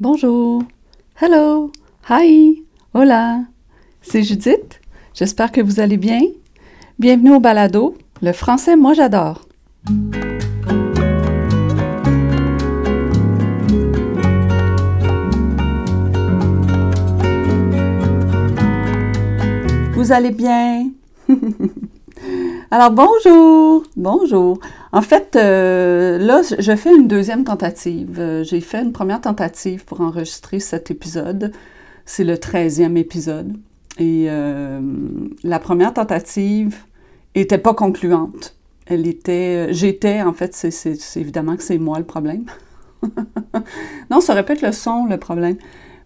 Bonjour, hello, hi, hola, c'est Judith, j'espère que vous allez bien. Bienvenue au balado, le français, moi j'adore. Vous allez bien? Alors bonjour. En fait, là, je fais une deuxième tentative. J'ai fait une première tentative pour enregistrer cet épisode. C'est le 13e épisode. Et la première tentative était pas concluante. Elle était... J'étais, en fait, c'est évidemment que c'est moi le problème. Non, ça aurait pu être le son, le problème.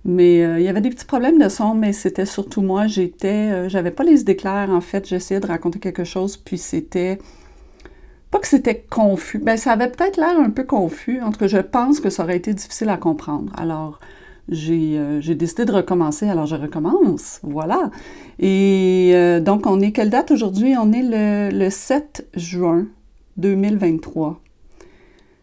Mais il y avait des petits problèmes de son, mais c'était surtout moi. J'avais pas les idées claires, en fait. J'essayais de raconter quelque chose, puis c'était... Pas que c'était confus. Bien, ça avait peut-être l'air un peu confus. En tout cas, je pense que ça aurait été difficile à comprendre. Alors, j'ai décidé de recommencer. Alors, je recommence. Voilà. Et donc, on est... Quelle date aujourd'hui? On est le 7 juin 2023.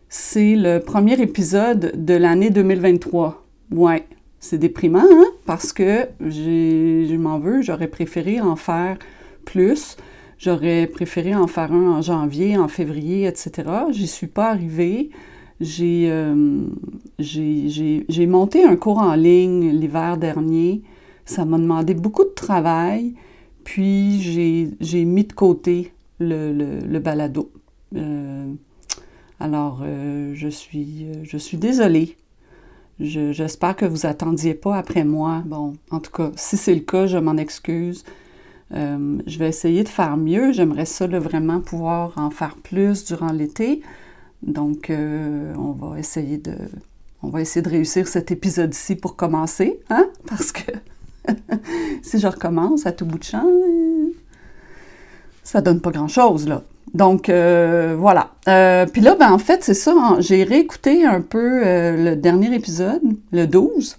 C'est le premier épisode de l'année 2023. Ouais. C'est déprimant, hein? Parce que je m'en veux, j'aurais préféré en faire plus. J'aurais préféré en faire un en janvier, en février, etc. J'y suis pas arrivée. J'ai monté un cours en ligne l'hiver dernier. Ça m'a demandé beaucoup de travail. Puis j'ai mis de côté le balado. Alors, je suis désolée. J'espère que vous attendiez pas après moi. Bon, en tout cas, si c'est le cas, je m'en excuse. Je vais essayer de faire mieux. J'aimerais ça, là, vraiment pouvoir en faire plus durant l'été. Donc, on va essayer de réussir cet épisode-ci pour commencer, hein? Parce que si je recommence à tout bout de champ, ça donne pas grand-chose, là. Donc, voilà. Puis là, ben en fait, c'est ça. J'ai réécouté un peu le dernier épisode, le 12.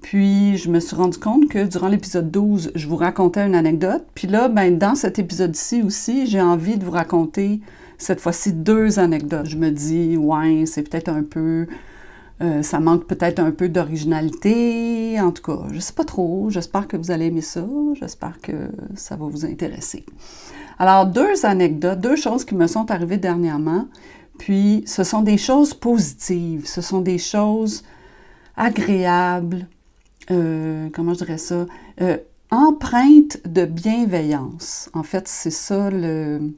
Puis, je me suis rendu compte que durant l'épisode 12, je vous racontais une anecdote. Puis là, ben dans cet épisode-ci aussi, j'ai envie de vous raconter, cette fois-ci, deux anecdotes. Je me dis, ouais, c'est peut-être un peu... ça manque peut-être un peu d'originalité. En tout cas, je sais pas trop. J'espère que vous allez aimer ça. J'espère que ça va vous intéresser. Alors, deux anecdotes, deux choses qui me sont arrivées dernièrement. Puis, ce sont des choses positives. Ce sont des choses agréables. Comment je dirais ça? Empreintes de bienveillance. En fait, c'est ça le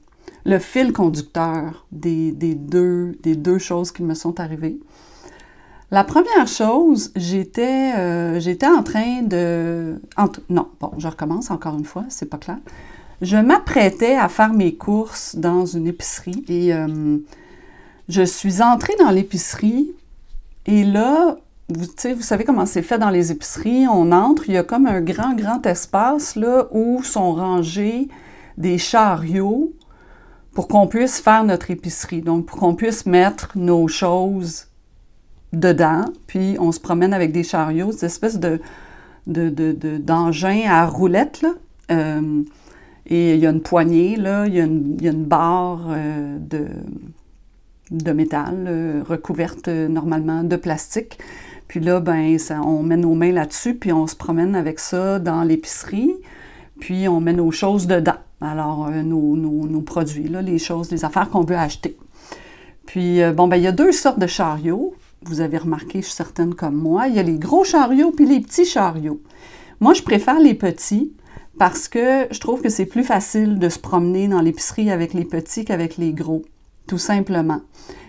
fil conducteur des deux choses qui me sont arrivées. La première chose, j'étais en train de... je recommence encore une fois, c'est pas clair. Je m'apprêtais à faire mes courses dans une épicerie et je suis entrée dans l'épicerie et là, vous savez comment c'est fait dans les épiceries, on entre, il y a comme un grand espace là où sont rangés des chariots pour qu'on puisse faire notre épicerie, donc pour qu'on puisse mettre nos choses dedans, puis on se promène avec des chariots, des espèces d'engins à roulettes, là. Et il y a une poignée, là, il y a une barre de métal recouverte normalement de plastique. Puis là, ben, ça, on met nos mains là-dessus, puis on se promène avec ça dans l'épicerie, puis on met nos choses dedans. Alors, nos produits, là, les choses, les affaires qu'on veut acheter. Puis, il y a deux sortes de chariots. Vous avez remarqué, je suis certaine comme moi, il y a les gros chariots puis les petits chariots. Moi, je préfère les petits parce que je trouve que c'est plus facile de se promener dans l'épicerie avec les petits qu'avec les gros, tout simplement.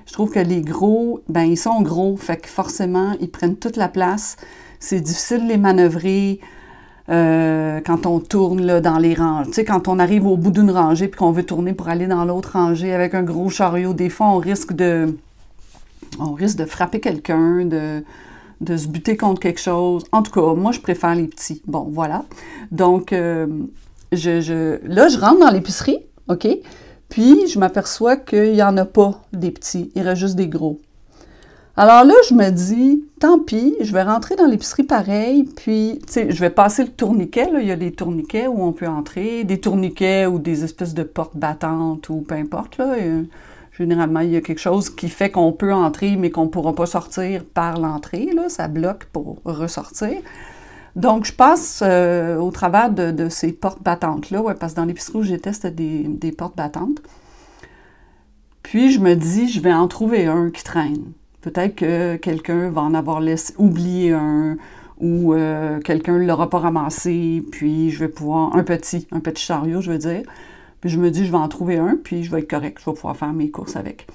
Je trouve que les gros, ben ils sont gros, fait que forcément, ils prennent toute la place. C'est difficile de les manœuvrer quand on tourne là, dans les ranges. Tu sais, quand on arrive au bout d'une rangée puis qu'on veut tourner pour aller dans l'autre rangée avec un gros chariot, des fois, on risque de frapper quelqu'un, de se buter contre quelque chose. En tout cas, moi, je préfère les petits. Bon, voilà. Donc, je rentre dans l'épicerie, OK? Puis, je m'aperçois qu'il n'y en a pas des petits. Il reste juste des gros. Alors là, je me dis, tant pis, je vais rentrer dans l'épicerie pareil, puis, tu sais, je vais passer le tourniquet. Là. Il y a des tourniquets où on peut entrer, des tourniquets ou des espèces de portes battantes ou peu importe, là. Généralement, il y a quelque chose qui fait qu'on peut entrer, mais qu'on ne pourra pas sortir par l'entrée. Là, ça bloque pour ressortir. Donc, je passe au travers de ces portes battantes-là, ouais, parce que dans l'épicerie où j'étais, c'était des portes battantes. Puis, je me dis, je vais en trouver un qui traîne. Peut-être que quelqu'un va en avoir laissé oublier un, ou quelqu'un ne l'aura pas ramassé, puis je vais pouvoir... Un petit chariot, je veux dire. Puis je me dis, je vais en trouver un, puis je vais être correct, je vais pouvoir faire mes courses avec.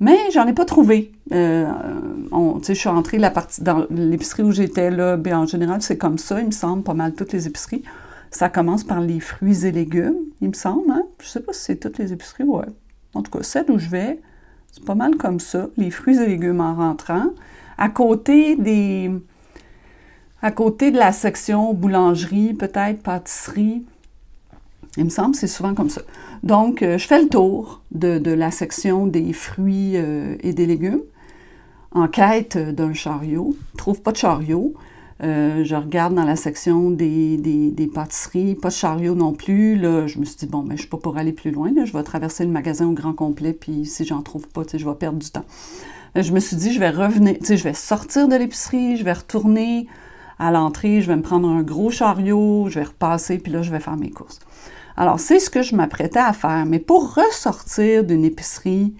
Mais j'en ai pas trouvé. Tu sais, je suis rentrée dans l'épicerie où j'étais, là, bien, en général, c'est comme ça, il me semble, pas mal toutes les épiceries. Ça commence par les fruits et légumes, il me semble. Hein? Je sais pas si c'est toutes les épiceries, ouais. En tout cas, celle où je vais, c'est pas mal comme ça, les fruits et légumes en rentrant. À côté de la section boulangerie, peut-être, pâtisserie, il me semble que c'est souvent comme ça. Donc, je fais le tour de la section des fruits et des légumes en quête d'un chariot. Je ne trouve pas de chariot. Je regarde dans la section des pâtisseries, pas de chariot non plus. Là, je me suis dit, bon, mais je ne suis pas pour aller plus loin. Là, je vais traverser le magasin au grand complet, puis si j'en trouve pas, je vais perdre du temps. Je me suis dit, je vais revenir, je vais sortir de l'épicerie, je vais retourner à l'entrée, je vais me prendre un gros chariot, je vais repasser, puis là, je vais faire mes courses. Alors, c'est ce que je m'apprêtais à faire. Mais pour ressortir d'une épicerie,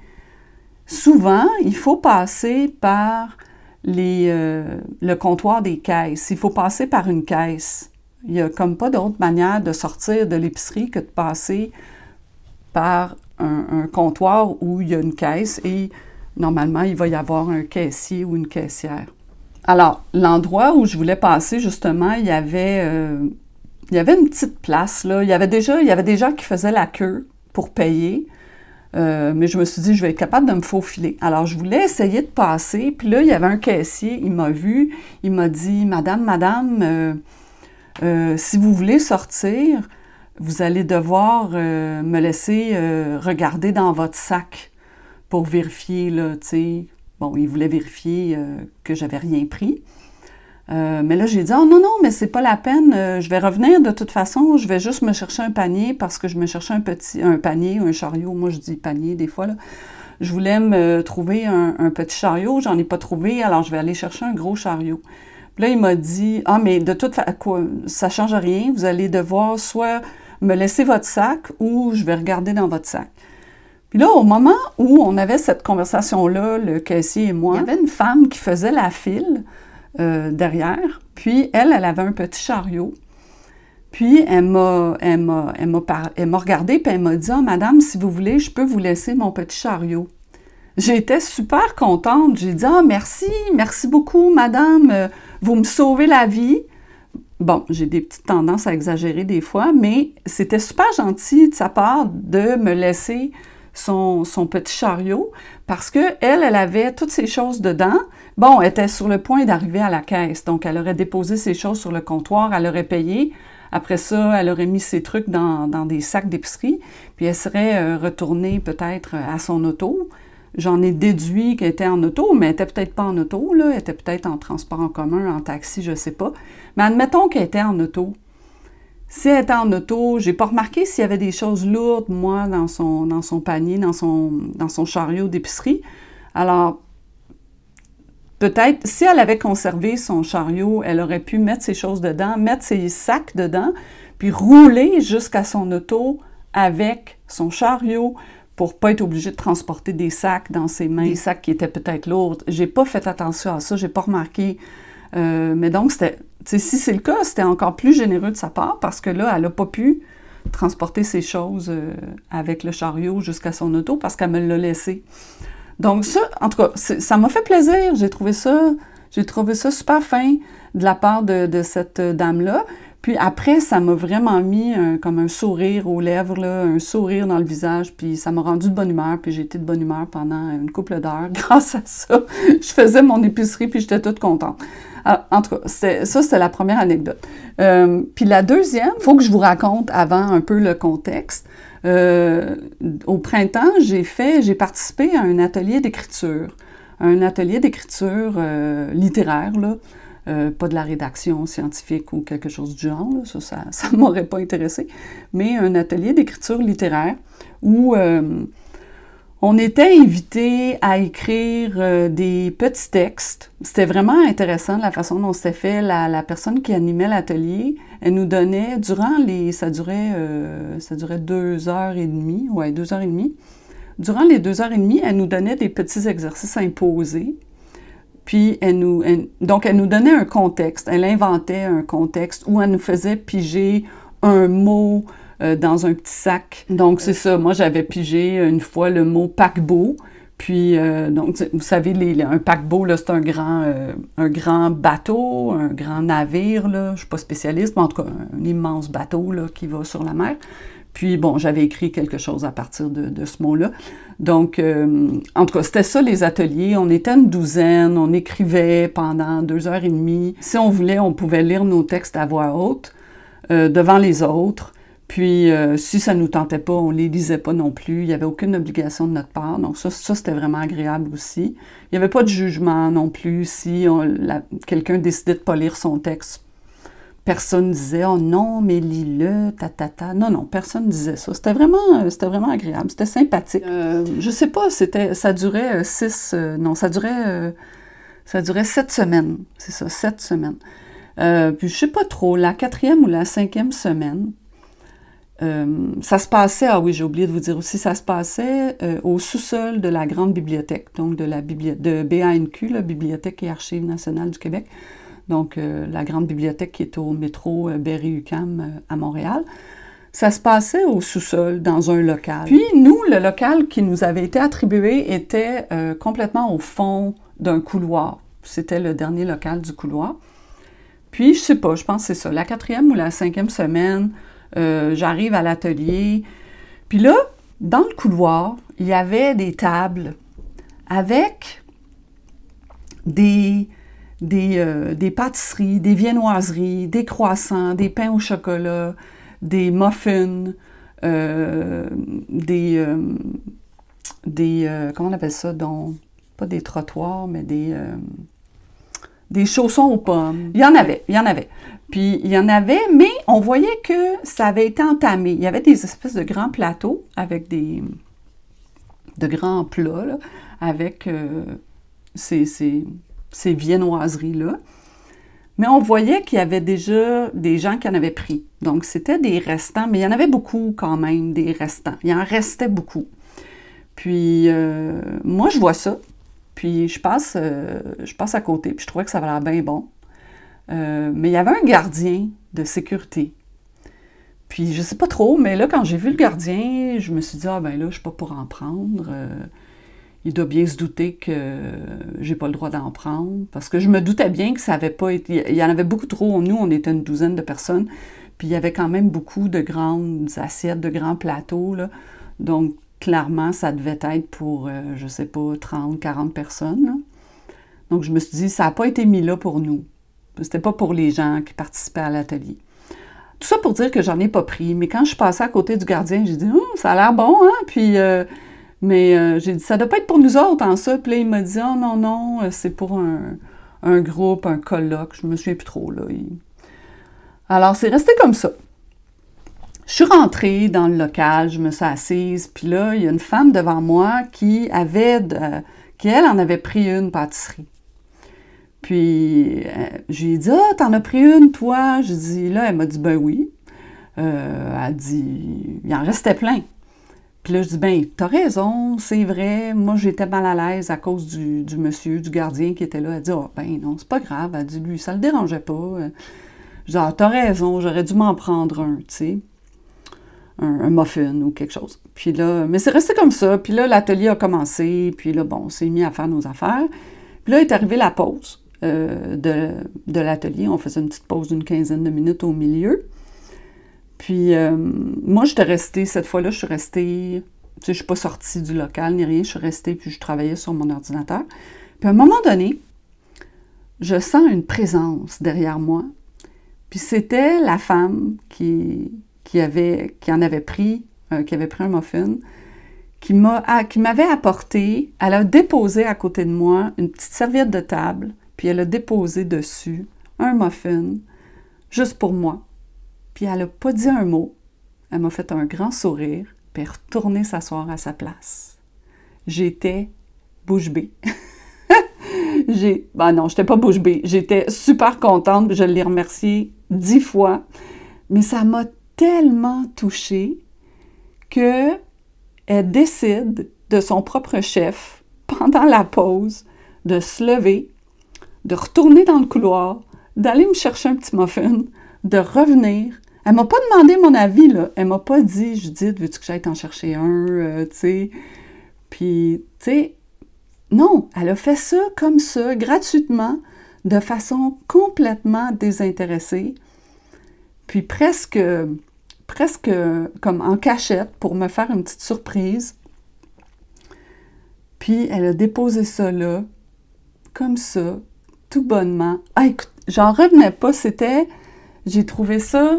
souvent, il faut passer par le comptoir des caisses. Il faut passer par une caisse. Il n'y a comme pas d'autre manière de sortir de l'épicerie que de passer par un comptoir où il y a une caisse et normalement, il va y avoir un caissier ou une caissière. Alors, l'endroit où je voulais passer, justement, il y avait une petite place, là. Il y avait des gens qui faisaient la queue pour payer, mais je me suis dit, je vais être capable de me faufiler. Alors, je voulais essayer de passer, puis là, il y avait un caissier, il m'a vu, il m'a dit « Madame, si vous voulez sortir, vous allez devoir me laisser regarder dans votre sac pour vérifier, là, tu sais. » Bon, il voulait vérifier que j'avais rien pris. Mais là, j'ai dit « Oh non, non, mais c'est pas la peine, je vais revenir de toute façon, je vais juste me chercher un panier parce que je me cherchais un panier, un chariot. » Moi, je dis panier des fois, là. Je voulais me trouver un petit chariot, j'en ai pas trouvé, alors je vais aller chercher un gros chariot. Puis là, il m'a dit « Ah, mais de toute façon, ça change rien, vous allez devoir soit me laisser votre sac ou je vais regarder dans votre sac. » Puis là, au moment où on avait cette conversation-là, le caissier et moi, il y avait une femme qui faisait la file derrière, puis elle avait un petit chariot. Puis elle m'a regardée, puis elle m'a dit « Ah, madame, si vous voulez, je peux vous laisser mon petit chariot. » J'étais super contente. J'ai dit « Ah, merci, merci beaucoup, madame, vous me sauvez la vie. » Bon, j'ai des petites tendances à exagérer des fois, mais c'était super gentil de sa part de me laisser... Son petit chariot, parce qu'elle avait toutes ses choses dedans. Bon, elle était sur le point d'arriver à la caisse, donc elle aurait déposé ses choses sur le comptoir, elle aurait payé. Après ça, elle aurait mis ses trucs dans des sacs d'épicerie, puis elle serait retournée peut-être à son auto. J'en ai déduit qu'elle était en auto, mais elle n'était peut-être pas en auto, là. Elle était peut-être en transport en commun, en taxi, je ne sais pas. Mais admettons qu'elle était en auto. Si elle était en auto, j'ai pas remarqué s'il y avait des choses lourdes, moi, dans son panier, dans son chariot d'épicerie. Alors, peut-être, si elle avait conservé son chariot, elle aurait pu mettre ses choses dedans, mettre ses sacs dedans, puis rouler jusqu'à son auto avec son chariot pour pas être obligée de transporter des sacs dans ses mains, des sacs qui étaient peut-être lourds. J'ai pas fait attention à ça, j'ai pas remarqué. Mais donc, c'était... T'sais, si c'est le cas, c'était encore plus généreux de sa part parce que là, elle n'a pas pu transporter ses choses avec le chariot jusqu'à son auto parce qu'elle me l'a laissé. Donc ça, en tout cas, ça m'a fait plaisir. J'ai trouvé ça super fin de la part de cette dame-là. Puis après, ça m'a vraiment mis comme un sourire aux lèvres, là, un sourire dans le visage. Puis ça m'a rendu de bonne humeur. Puis j'ai été de bonne humeur pendant une couple d'heures. Grâce à ça, je faisais mon épicerie puis j'étais toute contente. Alors, en tout cas, c'était la première anecdote. Puis la deuxième, il faut que je vous raconte avant un peu le contexte. Au printemps, j'ai participé à un atelier d'écriture. Un atelier d'écriture littéraire, là. Pas de la rédaction scientifique ou quelque chose du genre, là. Ça ne m'aurait pas intéressé. Mais un atelier d'écriture littéraire où... On était invités à écrire des petits textes. C'était vraiment intéressant la façon dont c'était fait. La personne qui animait l'atelier, elle nous donnait, ça durait 2h30, ouais, 2h30. Durant les 2h30, elle nous donnait des petits exercices imposés. Puis, elle nous donnait un contexte. Elle inventait un contexte où elle nous faisait piger un mot dans un petit sac. Donc, c'est ça. Moi, j'avais pigé une fois le mot paquebot. Puis, donc, vous savez, un paquebot, là, c'est un grand bateau, un grand navire, là. Je ne suis pas spécialiste, mais en tout cas, un immense bateau là, qui va sur la mer. Puis, bon, j'avais écrit quelque chose à partir de ce mot-là. Donc, en tout cas, c'était ça les ateliers. On était une douzaine, on écrivait pendant 2h30. Si on voulait, on pouvait lire nos textes à voix haute devant les autres. Puis, si ça ne nous tentait pas, on ne les lisait pas non plus. Il n'y avait aucune obligation de notre part. Donc, ça c'était vraiment agréable aussi. Il n'y avait pas de jugement non plus si quelqu'un décidait de ne pas lire son texte. Personne disait « Oh non, mais lis-le, ta-ta-ta ». Non, non, personne disait ça. C'était vraiment agréable, c'était sympathique. Je sais pas, ça durait 7 semaines. C'est ça, 7 semaines. Puis je sais pas trop, la 4e ou la 5e semaine, ça se passait, j'ai oublié de vous dire aussi, ça se passait au sous-sol de la grande bibliothèque, donc de BANQ, la Bibliothèque et Archives nationales du Québec. Donc, la grande bibliothèque qui est au métro Berry-UQAM à Montréal. Ça se passait au sous-sol, dans un local. Puis, nous, le local qui nous avait été attribué était complètement au fond d'un couloir. C'était le dernier local du couloir. Puis, je sais pas, je pense que c'est ça. La 4e ou la 5e semaine, j'arrive à l'atelier. Puis là, dans le couloir, il y avait des tables avec des pâtisseries, des viennoiseries, des croissants, des pains au chocolat, des muffins, comment on appelle ça, donc, pas des trottoirs, mais des chaussons aux pommes. Il y en avait. Puis il y en avait, mais on voyait que ça avait été entamé. Il y avait des espèces de grands plateaux avec de grands plats, là, avec ces viennoiseries-là, mais on voyait qu'il y avait déjà des gens qui en avaient pris. Donc, c'était des restants, mais il y en avait beaucoup quand même, des restants. Il en restait beaucoup. Puis, moi, je vois ça, puis je passe à côté, puis je trouvais que ça avait l'air bien bon. Mais il y avait un gardien de sécurité. Puis, je sais pas trop, mais là, quand j'ai vu le gardien, je me suis dit, là, je suis pas pour en prendre. Il doit bien se douter que j'ai pas le droit d'en prendre, parce que je me doutais bien que ça avait pas été... Il y en avait beaucoup trop. Nous, on était une douzaine de personnes, puis il y avait quand même beaucoup de grandes assiettes, de grands plateaux, là. Donc, clairement, ça devait être pour, 30, 40 personnes, là. Donc, je me suis dit, ça n'a pas été mis là pour nous. C'était pas pour les gens qui participaient à l'atelier. Tout ça pour dire que j'en ai pas pris, mais quand je suis passée à côté du gardien, j'ai dit, ça a l'air bon, hein? Puis... Mais j'ai dit, ça doit pas être pour nous autres en ça. Puis là, il m'a dit, non, c'est pour un groupe, un colloque. Je me souviens plus trop, là. Alors, c'est resté comme ça. Je suis rentrée dans le local, je me suis assise. Puis là, il y a une femme devant moi qui en avait pris une pâtisserie. Puis, j'ai dit, t'en as pris une, toi? J'ai dit, là, elle m'a dit, ben oui. Elle dit, il en restait plein. Puis là, je dis, t'as raison, c'est vrai. Moi, j'étais mal à l'aise à cause du monsieur, du gardien qui était là. Elle dit, non, c'est pas grave. Elle dit, lui, ça le dérangeait pas. Je dis, t'as raison, j'aurais dû m'en prendre un, tu sais, un muffin ou quelque chose. Puis là, mais c'est resté comme ça. Puis là, l'atelier a commencé. Puis là, on s'est mis à faire nos affaires. Puis là, est arrivée la pause de l'atelier. On faisait une petite pause d'une 15aine de minutes au milieu. Puis, moi, j'étais restée, cette fois-là, je suis pas sortie du local ni rien, je suis restée, puis je travaillais sur mon ordinateur. Puis, à un moment donné, je sens une présence derrière moi, puis c'était la femme qui avait pris un muffin, qui m'avait apporté, elle a déposé à côté de moi une petite serviette de table, puis elle a déposé dessus un muffin, juste pour moi. Puis elle n'a pas dit un mot, elle m'a fait un grand sourire, puis elle est retournée s'asseoir à sa place. j'étais bouche bée. J'étais pas bouche bée. J'étais super contente. Je l'ai remerciée 10 fois. Mais ça m'a tellement touchée qu'elle décide de son propre chef, pendant la pause, de se lever, de retourner dans le couloir, d'aller me chercher un petit muffin, de revenir. Elle m'a pas demandé mon avis, là. Elle m'a pas dit « Judith, veux-tu que j'aille t'en chercher un? Tu sais? » Puis, tu sais, non, elle a fait ça comme ça, gratuitement, de façon complètement désintéressée, puis presque comme en cachette pour me faire une petite surprise. Puis, elle a déposé ça là, comme ça, tout bonnement. Ah, écoute, j'en revenais pas, j'ai trouvé ça,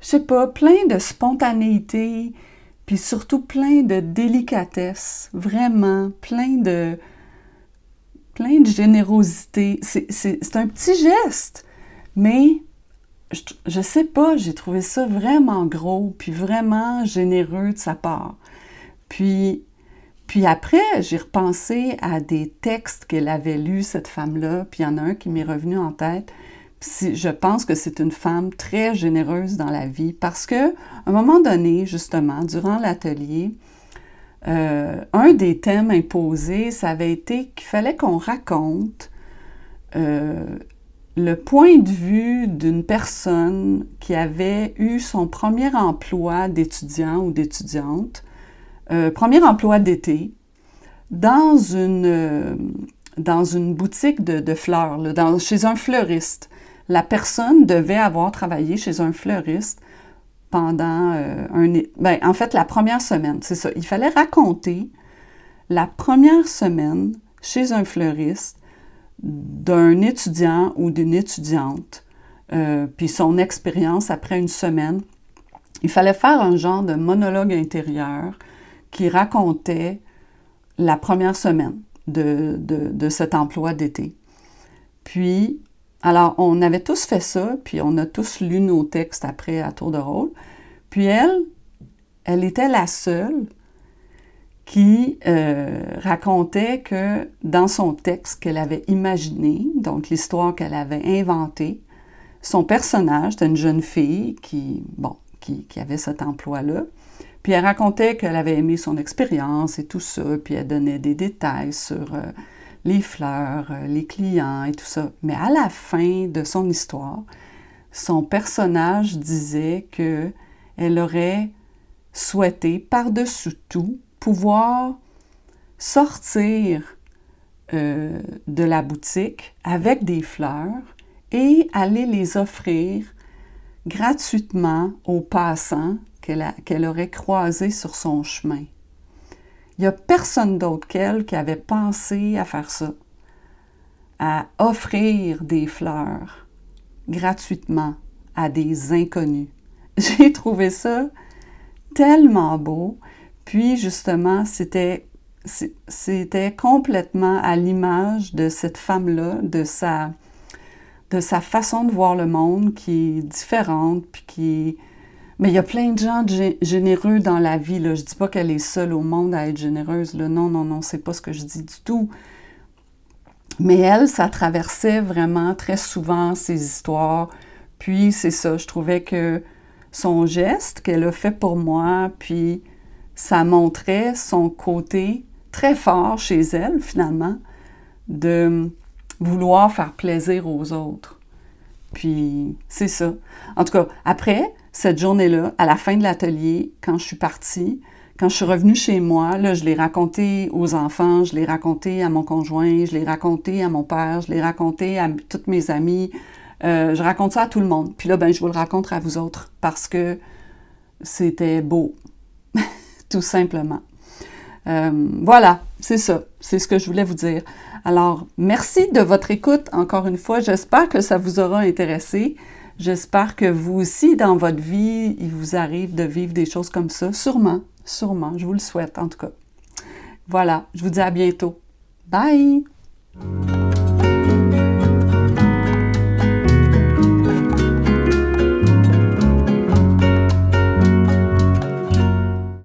je sais pas, plein de spontanéité, puis surtout plein de délicatesse, vraiment, plein de générosité. C'est un petit geste, mais je sais pas, j'ai trouvé ça vraiment gros, puis vraiment généreux de sa part. Puis après, j'ai repensé à des textes qu'elle avait lus, cette femme-là, puis il y en a un qui m'est revenu en tête. Puis je pense que c'est une femme très généreuse dans la vie, parce qu'à un moment donné, justement, durant l'atelier, un des thèmes imposés, ça avait été qu'il fallait qu'on raconte le point de vue d'une personne qui avait eu son premier emploi d'étudiant ou d'étudiante, premier emploi d'été, dans une boutique de fleurs, là, chez un fleuriste. La personne devait avoir travaillé chez un fleuriste pendant la première semaine, c'est ça. Il fallait raconter la première semaine chez un fleuriste d'un étudiant ou d'une étudiante, puis son expérience après une semaine. Il fallait faire un genre de monologue intérieur qui racontait la première semaine de cet emploi d'été. Puis, alors, on avait tous fait ça, puis on a tous lu nos textes après à tour de rôle. Puis elle était la seule qui racontait que dans son texte qu'elle avait imaginé, donc l'histoire qu'elle avait inventée, son personnage, c'était une jeune fille qui avait cet emploi-là. Puis elle racontait qu'elle avait aimé son expérience et tout ça, puis elle donnait des détails sur les fleurs, les clients et tout ça. Mais à la fin de son histoire, son personnage disait qu'elle aurait souhaité, par-dessus tout, pouvoir sortir de la boutique avec des fleurs et aller les offrir gratuitement aux passants qu'elle aurait croisé sur son chemin. Il n'y a personne d'autre qu'elle qui avait pensé à faire ça, à offrir des fleurs gratuitement à des inconnus. J'ai trouvé ça tellement beau. Puis justement, c'était complètement à l'image de cette femme-là, de sa façon de voir le monde qui est différente, puis mais il y a plein de gens généreux dans la vie, là. Je ne dis pas qu'elle est seule au monde à être généreuse, là. Non, c'est pas ce que je dis du tout. Mais elle, ça traversait vraiment très souvent ses histoires. Puis c'est ça, je trouvais que son geste qu'elle a fait pour moi, puis ça montrait son côté très fort chez elle, finalement, de vouloir faire plaisir aux autres. Puis c'est ça. En tout cas, après cette journée-là, à la fin de l'atelier, quand je suis partie, quand je suis revenue chez moi, là, je l'ai raconté aux enfants, je l'ai raconté à mon conjoint, je l'ai raconté à mon père, je l'ai raconté à toutes mes amies, je raconte ça à tout le monde. Puis là, ben, je vous le raconte à vous autres parce que c'était beau, tout simplement. Voilà, c'est ça, c'est ce que je voulais vous dire. Alors, merci de votre écoute, encore une fois. J'espère que ça vous aura intéressé. J'espère que vous aussi, dans votre vie, il vous arrive de vivre des choses comme ça. Sûrement. Je vous le souhaite, en tout cas. Voilà, je vous dis à bientôt. Bye!